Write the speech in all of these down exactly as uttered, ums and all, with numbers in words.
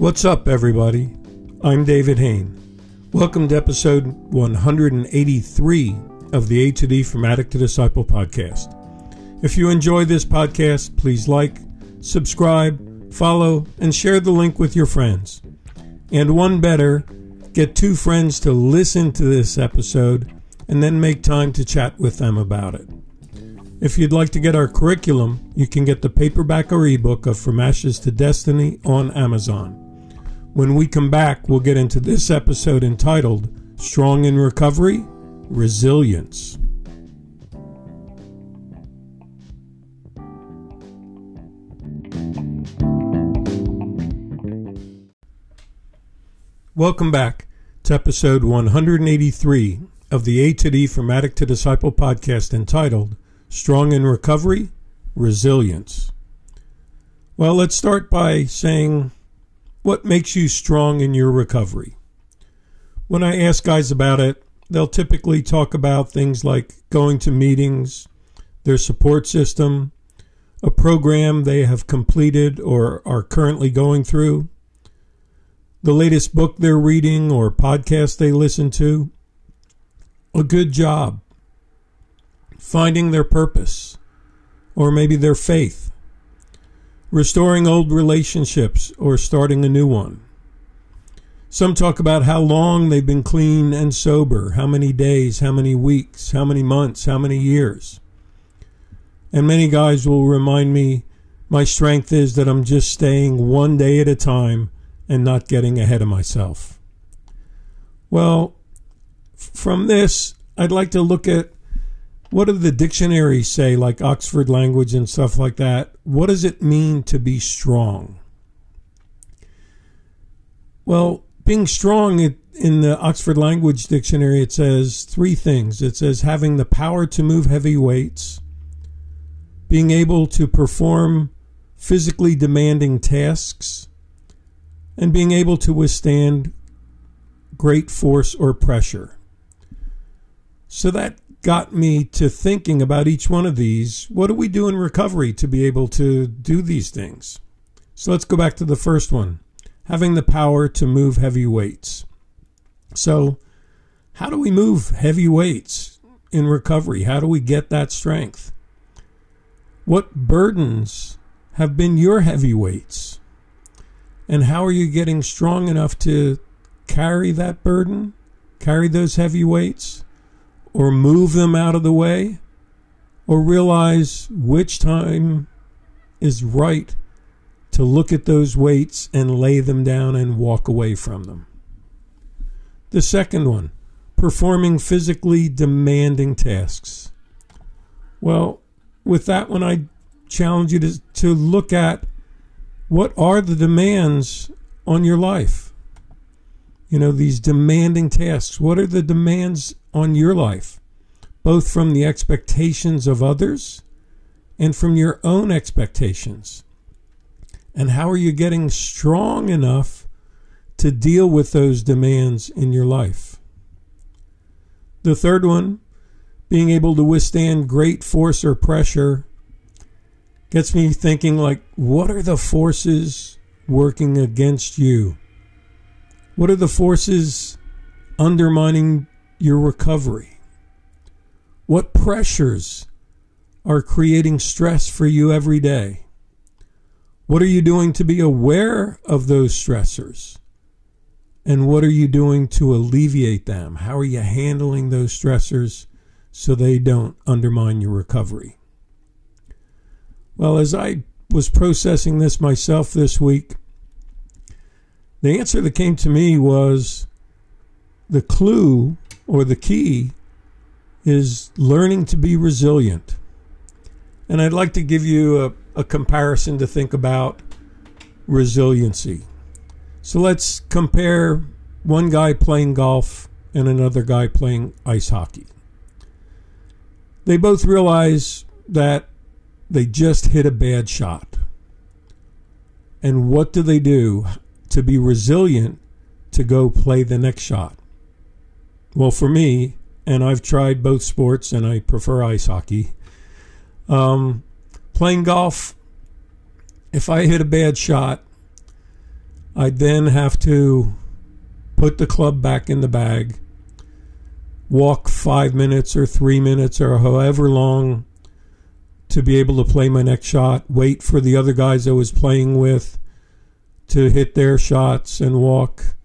What's up, everybody? I'm David Hain. Welcome to episode one hundred eighty-three of the A two D From Addict to Disciple podcast. If you enjoy this podcast, please like, subscribe, follow, and share the link with your friends. And one better, get two friends to listen to this episode and then make time to chat with them about it. If you'd like to get our curriculum, you can get the paperback or ebook of From Ashes to Destiny on Amazon. When we come back, we'll get into this episode entitled Strong in Recovery, Resilience. Welcome back to episode one hundred eighty-three of the A two D From Addict to Disciple podcast entitled Strong in Recovery, Resilience. Well, let's start by saying, what makes you strong in your recovery? When I ask guys about it, they'll typically talk about things like going to meetings, their support system, a program they have completed or are currently going through, the latest book they're reading or podcast they listen to, a good job, finding their purpose, or maybe their faith, restoring old relationships or starting a new one. Some talk about how long they've been clean and sober, how many days, how many weeks, how many months, how many years. And many guys will remind me, my strength is that I'm just staying one day at a time and not getting ahead of myself. Well, from this, I'd like to look at, what do the dictionaries say, like Oxford language and stuff like that? What does it mean to be strong? Well, being strong, it, in the Oxford language dictionary, it says three things. It says having the power to move heavy weights, being able to perform physically demanding tasks, and being able to withstand great force or pressure. So that got me to thinking about each one of these. What do we do in recovery to be able to do these things? So let's go back to the first one, having the power to move heavy weights. So how do we move heavy weights in recovery? How do we get that strength? What burdens have been your heavy weights? And how are you getting strong enough to carry that burden, carry those heavy weights, or move them out of the way, or realize which time is right to look at those weights and lay them down and walk away from them. The second one, performing physically demanding tasks. Well, with that one, I challenge you to, to look at what are the demands on your life. You know, these demanding tasks, what are the demands on your life, both from the expectations of others and from your own expectations? And how are you getting strong enough to deal with those demands in your life? The third one, being able to withstand great force or pressure, gets me thinking, like, what are the forces working against you? What are the forces undermining your recovery? What pressures are creating stress for you every day? What are you doing to be aware of those stressors? And what are you doing to alleviate them? How are you handling those stressors so they don't undermine your recovery? Well, as I was processing this myself this week, the answer that came to me was the clue or the key is learning to be resilient. And I'd like to give you a, a comparison to think about resiliency. So let's compare one guy playing golf and another guy playing ice hockey. They both realize that they just hit a bad shot. And what do they do to be resilient to go play the next shot? Well, for me, and I've tried both sports and I prefer ice hockey, um, playing golf, if I hit a bad shot, I then have to put the club back in the bag, walk five minutes or three minutes or however long to be able to play my next shot, wait for the other guys I was playing with to hit their shots and walk,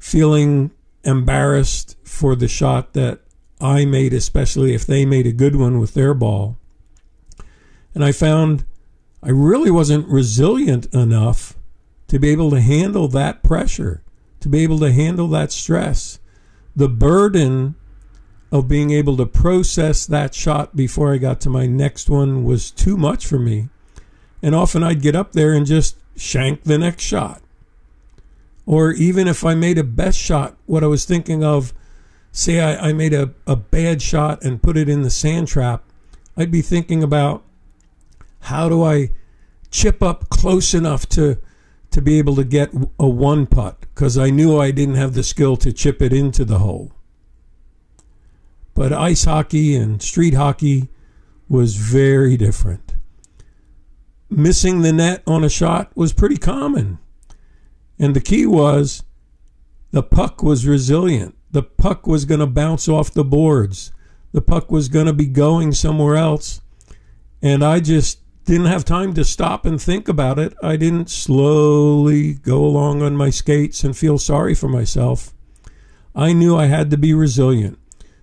feeling embarrassed for the shot that I made, especially if they made a good one with their ball. And I found I really wasn't resilient enough to be able to handle that pressure, to be able to handle that stress, the burden of being able to process that shot before I got to my next one was too much for me. And often I'd get up there and just shank the next shot. Or even if I made a best shot, what I was thinking of, say I, I made a, a bad shot and put it in the sand trap, I'd be thinking about how do I chip up close enough to to be able to get a one putt, because I knew I didn't have the skill to chip it into the hole. But ice hockey and street hockey was very different. Missing the net on a shot was pretty common. And the key was the puck was resilient. The puck was going to bounce off the boards. The puck was going to be going somewhere else. And I just didn't have time to stop and think about it. I didn't slowly go along on my skates and feel sorry for myself. I knew I had to be resilient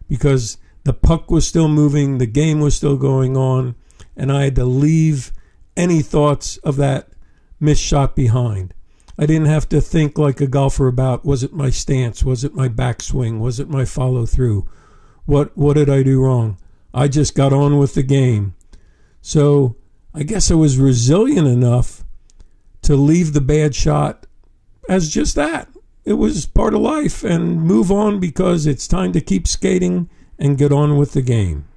because the puck was still moving, the game was still going on, and I had to leave any thoughts of that missed shot behind. I didn't have to think like a golfer about, was it my stance? Was it my backswing? Was it my follow through? What, what did I do wrong? I just got on with the game. So I guess I was resilient enough to leave the bad shot as just that. It was part of life and move on because it's time to keep skating and get on with the game.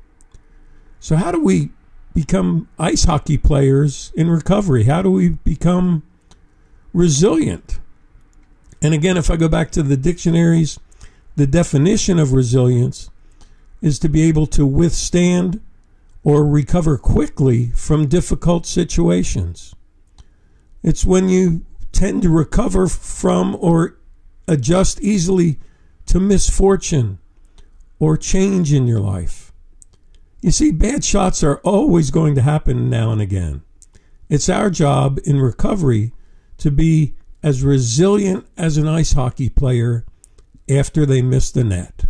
So how do we become ice hockey players in recovery? How do we become resilient? And again, if I go back to the dictionaries, the definition of resilience is to be able to withstand or recover quickly from difficult situations. It's when you tend to recover from or adjust easily to misfortune or change in your life. You see, bad shots are always going to happen now and again. It's our job in recovery to be as resilient as an ice hockey player after they miss the net.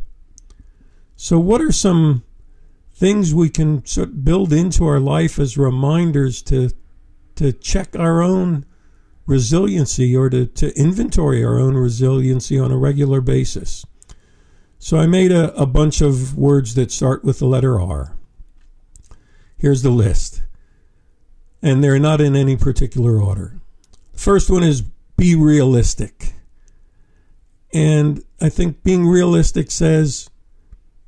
So what are some things we can sort of build into our life as reminders to to check our own resiliency or to, to inventory our own resiliency on a regular basis? So I made a, a bunch of words that start with the letter R. Here's the list. And they're not in any particular order. First one is be realistic. And I think being realistic says,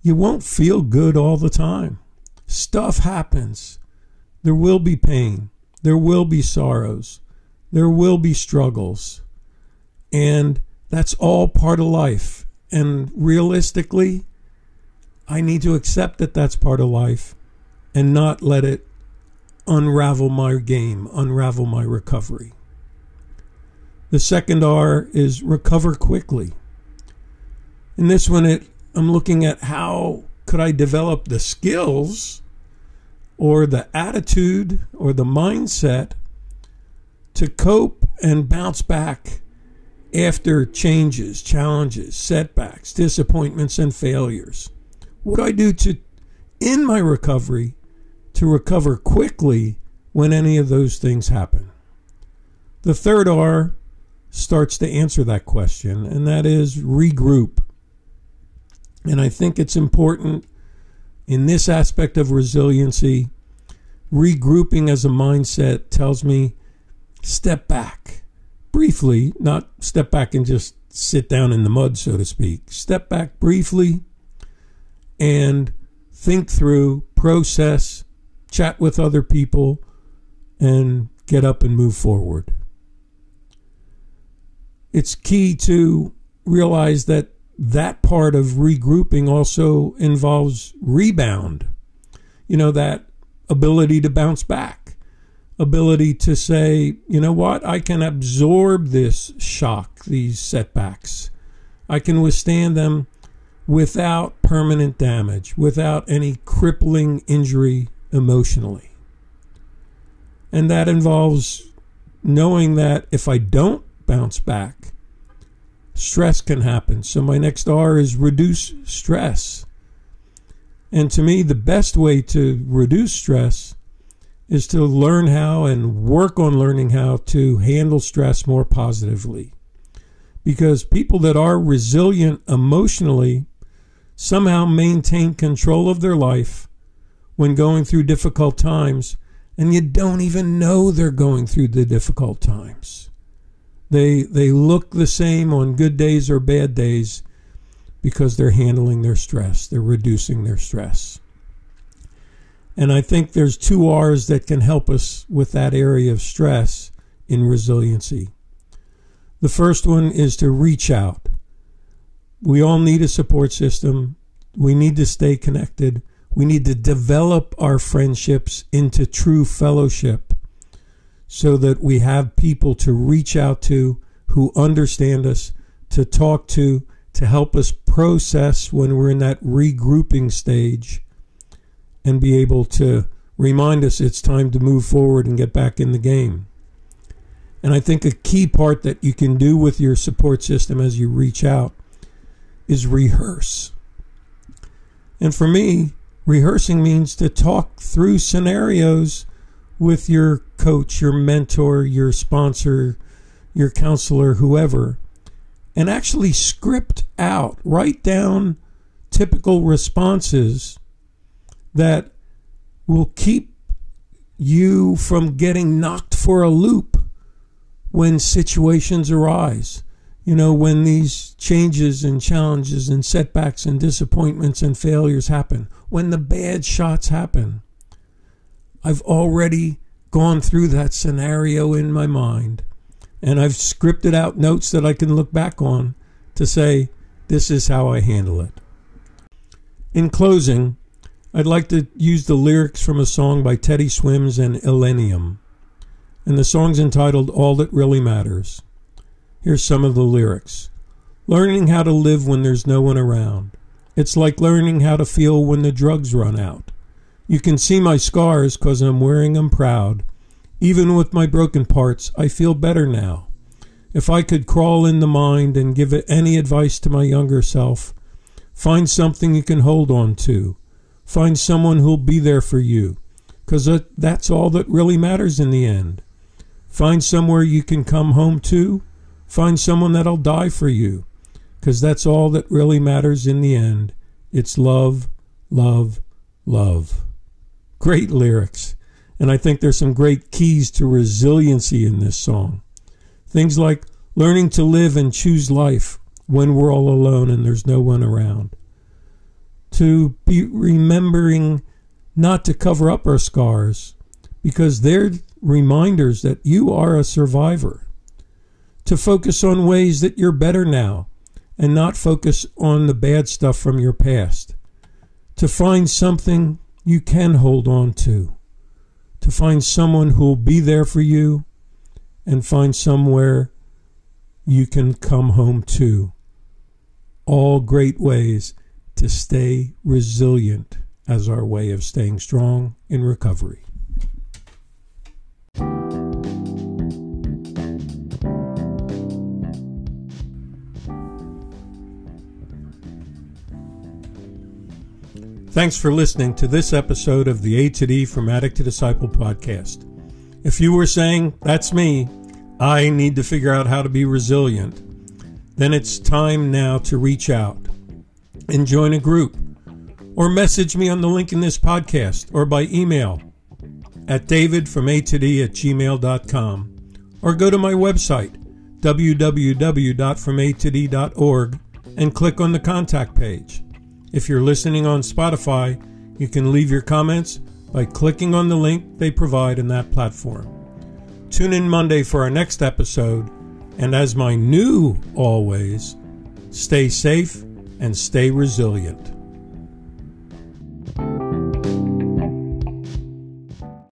you won't feel good all the time. Stuff happens. There will be pain. There will be sorrows. There will be struggles. And that's all part of life. And realistically, I need to accept that that's part of life and not let it unravel my game, unravel my recovery. The second R is recover quickly. In this one, it I'm looking at how could I develop the skills or the attitude or the mindset to cope and bounce back after changes, challenges, setbacks, disappointments, and failures. What do I do to, in my recovery, to recover quickly when any of those things happen? The third R starts to answer that question, and that is regroup. And I think it's important in this aspect of resiliency, regrouping as a mindset tells me step back briefly, not step back and just sit down in the mud, so to speak. Step back briefly and think through, process, chat with other people, and get up and move forward. It's key to realize that that part of regrouping also involves rebound. You know, that ability to bounce back. ability to say, you know what, I can absorb this shock, these setbacks. I can withstand them without permanent damage, without any crippling injury emotionally. And that involves knowing that if I don't bounce back, stress can happen. So my next R is reduce stress. And to me, the best way to reduce stress is to learn how and work on learning how to handle stress more positively. Because people that are resilient emotionally somehow maintain control of their life when going through difficult times, and you don't even know they're going through the difficult times. They, they look the same on good days or bad days because they're handling their stress, they're reducing their stress. And I think there's two R's that can help us with that area of stress in resiliency. The first one is to reach out. We all need a support system. We need to stay connected. We need to develop our friendships into true fellowship so that we have people to reach out to who understand us, to talk to, to help us process when we're in that regrouping stage and be able to remind us it's time to move forward and get back in the game. And I think a key part that you can do with your support system as you reach out is rehearse. And for me, rehearsing means to talk through scenarios with your coach, your mentor, your sponsor, your counselor, whoever, and actually script out, write down typical responses that will keep you from getting knocked for a loop when situations arise. You know, when these changes and challenges and setbacks and disappointments and failures happen, when the bad shots happen, I've already gone through that scenario in my mind, and I've scripted out notes that I can look back on to say, this is how I handle it. In closing, I'd like to use the lyrics from a song by Teddy Swims and Illenium. And the song's entitled All That Really Matters. Here's some of the lyrics. Learning how to live when there's no one around. It's like learning how to feel when the drugs run out. You can see my scars 'cause I'm wearing them proud. Even with my broken parts, I feel better now. If I could crawl in the mind and give it any advice to my younger self, find something you can hold on to. Find someone who'll be there for you, 'cause that's all that really matters in the end. Find somewhere you can come home to. Find someone that'll die for you, 'cause that's all that really matters in the end. It's love, love, love. Great lyrics. And I think there's some great keys to resiliency in this song. Things like learning to live and choose life when we're all alone and there's no one around. To be remembering not to cover up our scars, because they're reminders that you are a survivor. To focus on ways that you're better now and not focus on the bad stuff from your past. To find something you can hold on to. To find someone who'll be there for you, and find somewhere you can come home to. All great ways to stay resilient as our way of staying strong in recovery. Thanks for listening to this episode of the A to D From Addict to Disciple podcast. If you were saying, that's me, I need to figure out how to be resilient, then it's time now to reach out and join a group, or message me on the link in this podcast or by email at david from a to d at gmail dot com, or go to my website, w w w dot from a to d dot org, and click on the contact page. If you're listening on Spotify, you can leave your comments by clicking on the link they provide in that platform. Tune in Monday for our next episode, and as my new always, stay safe and stay resilient.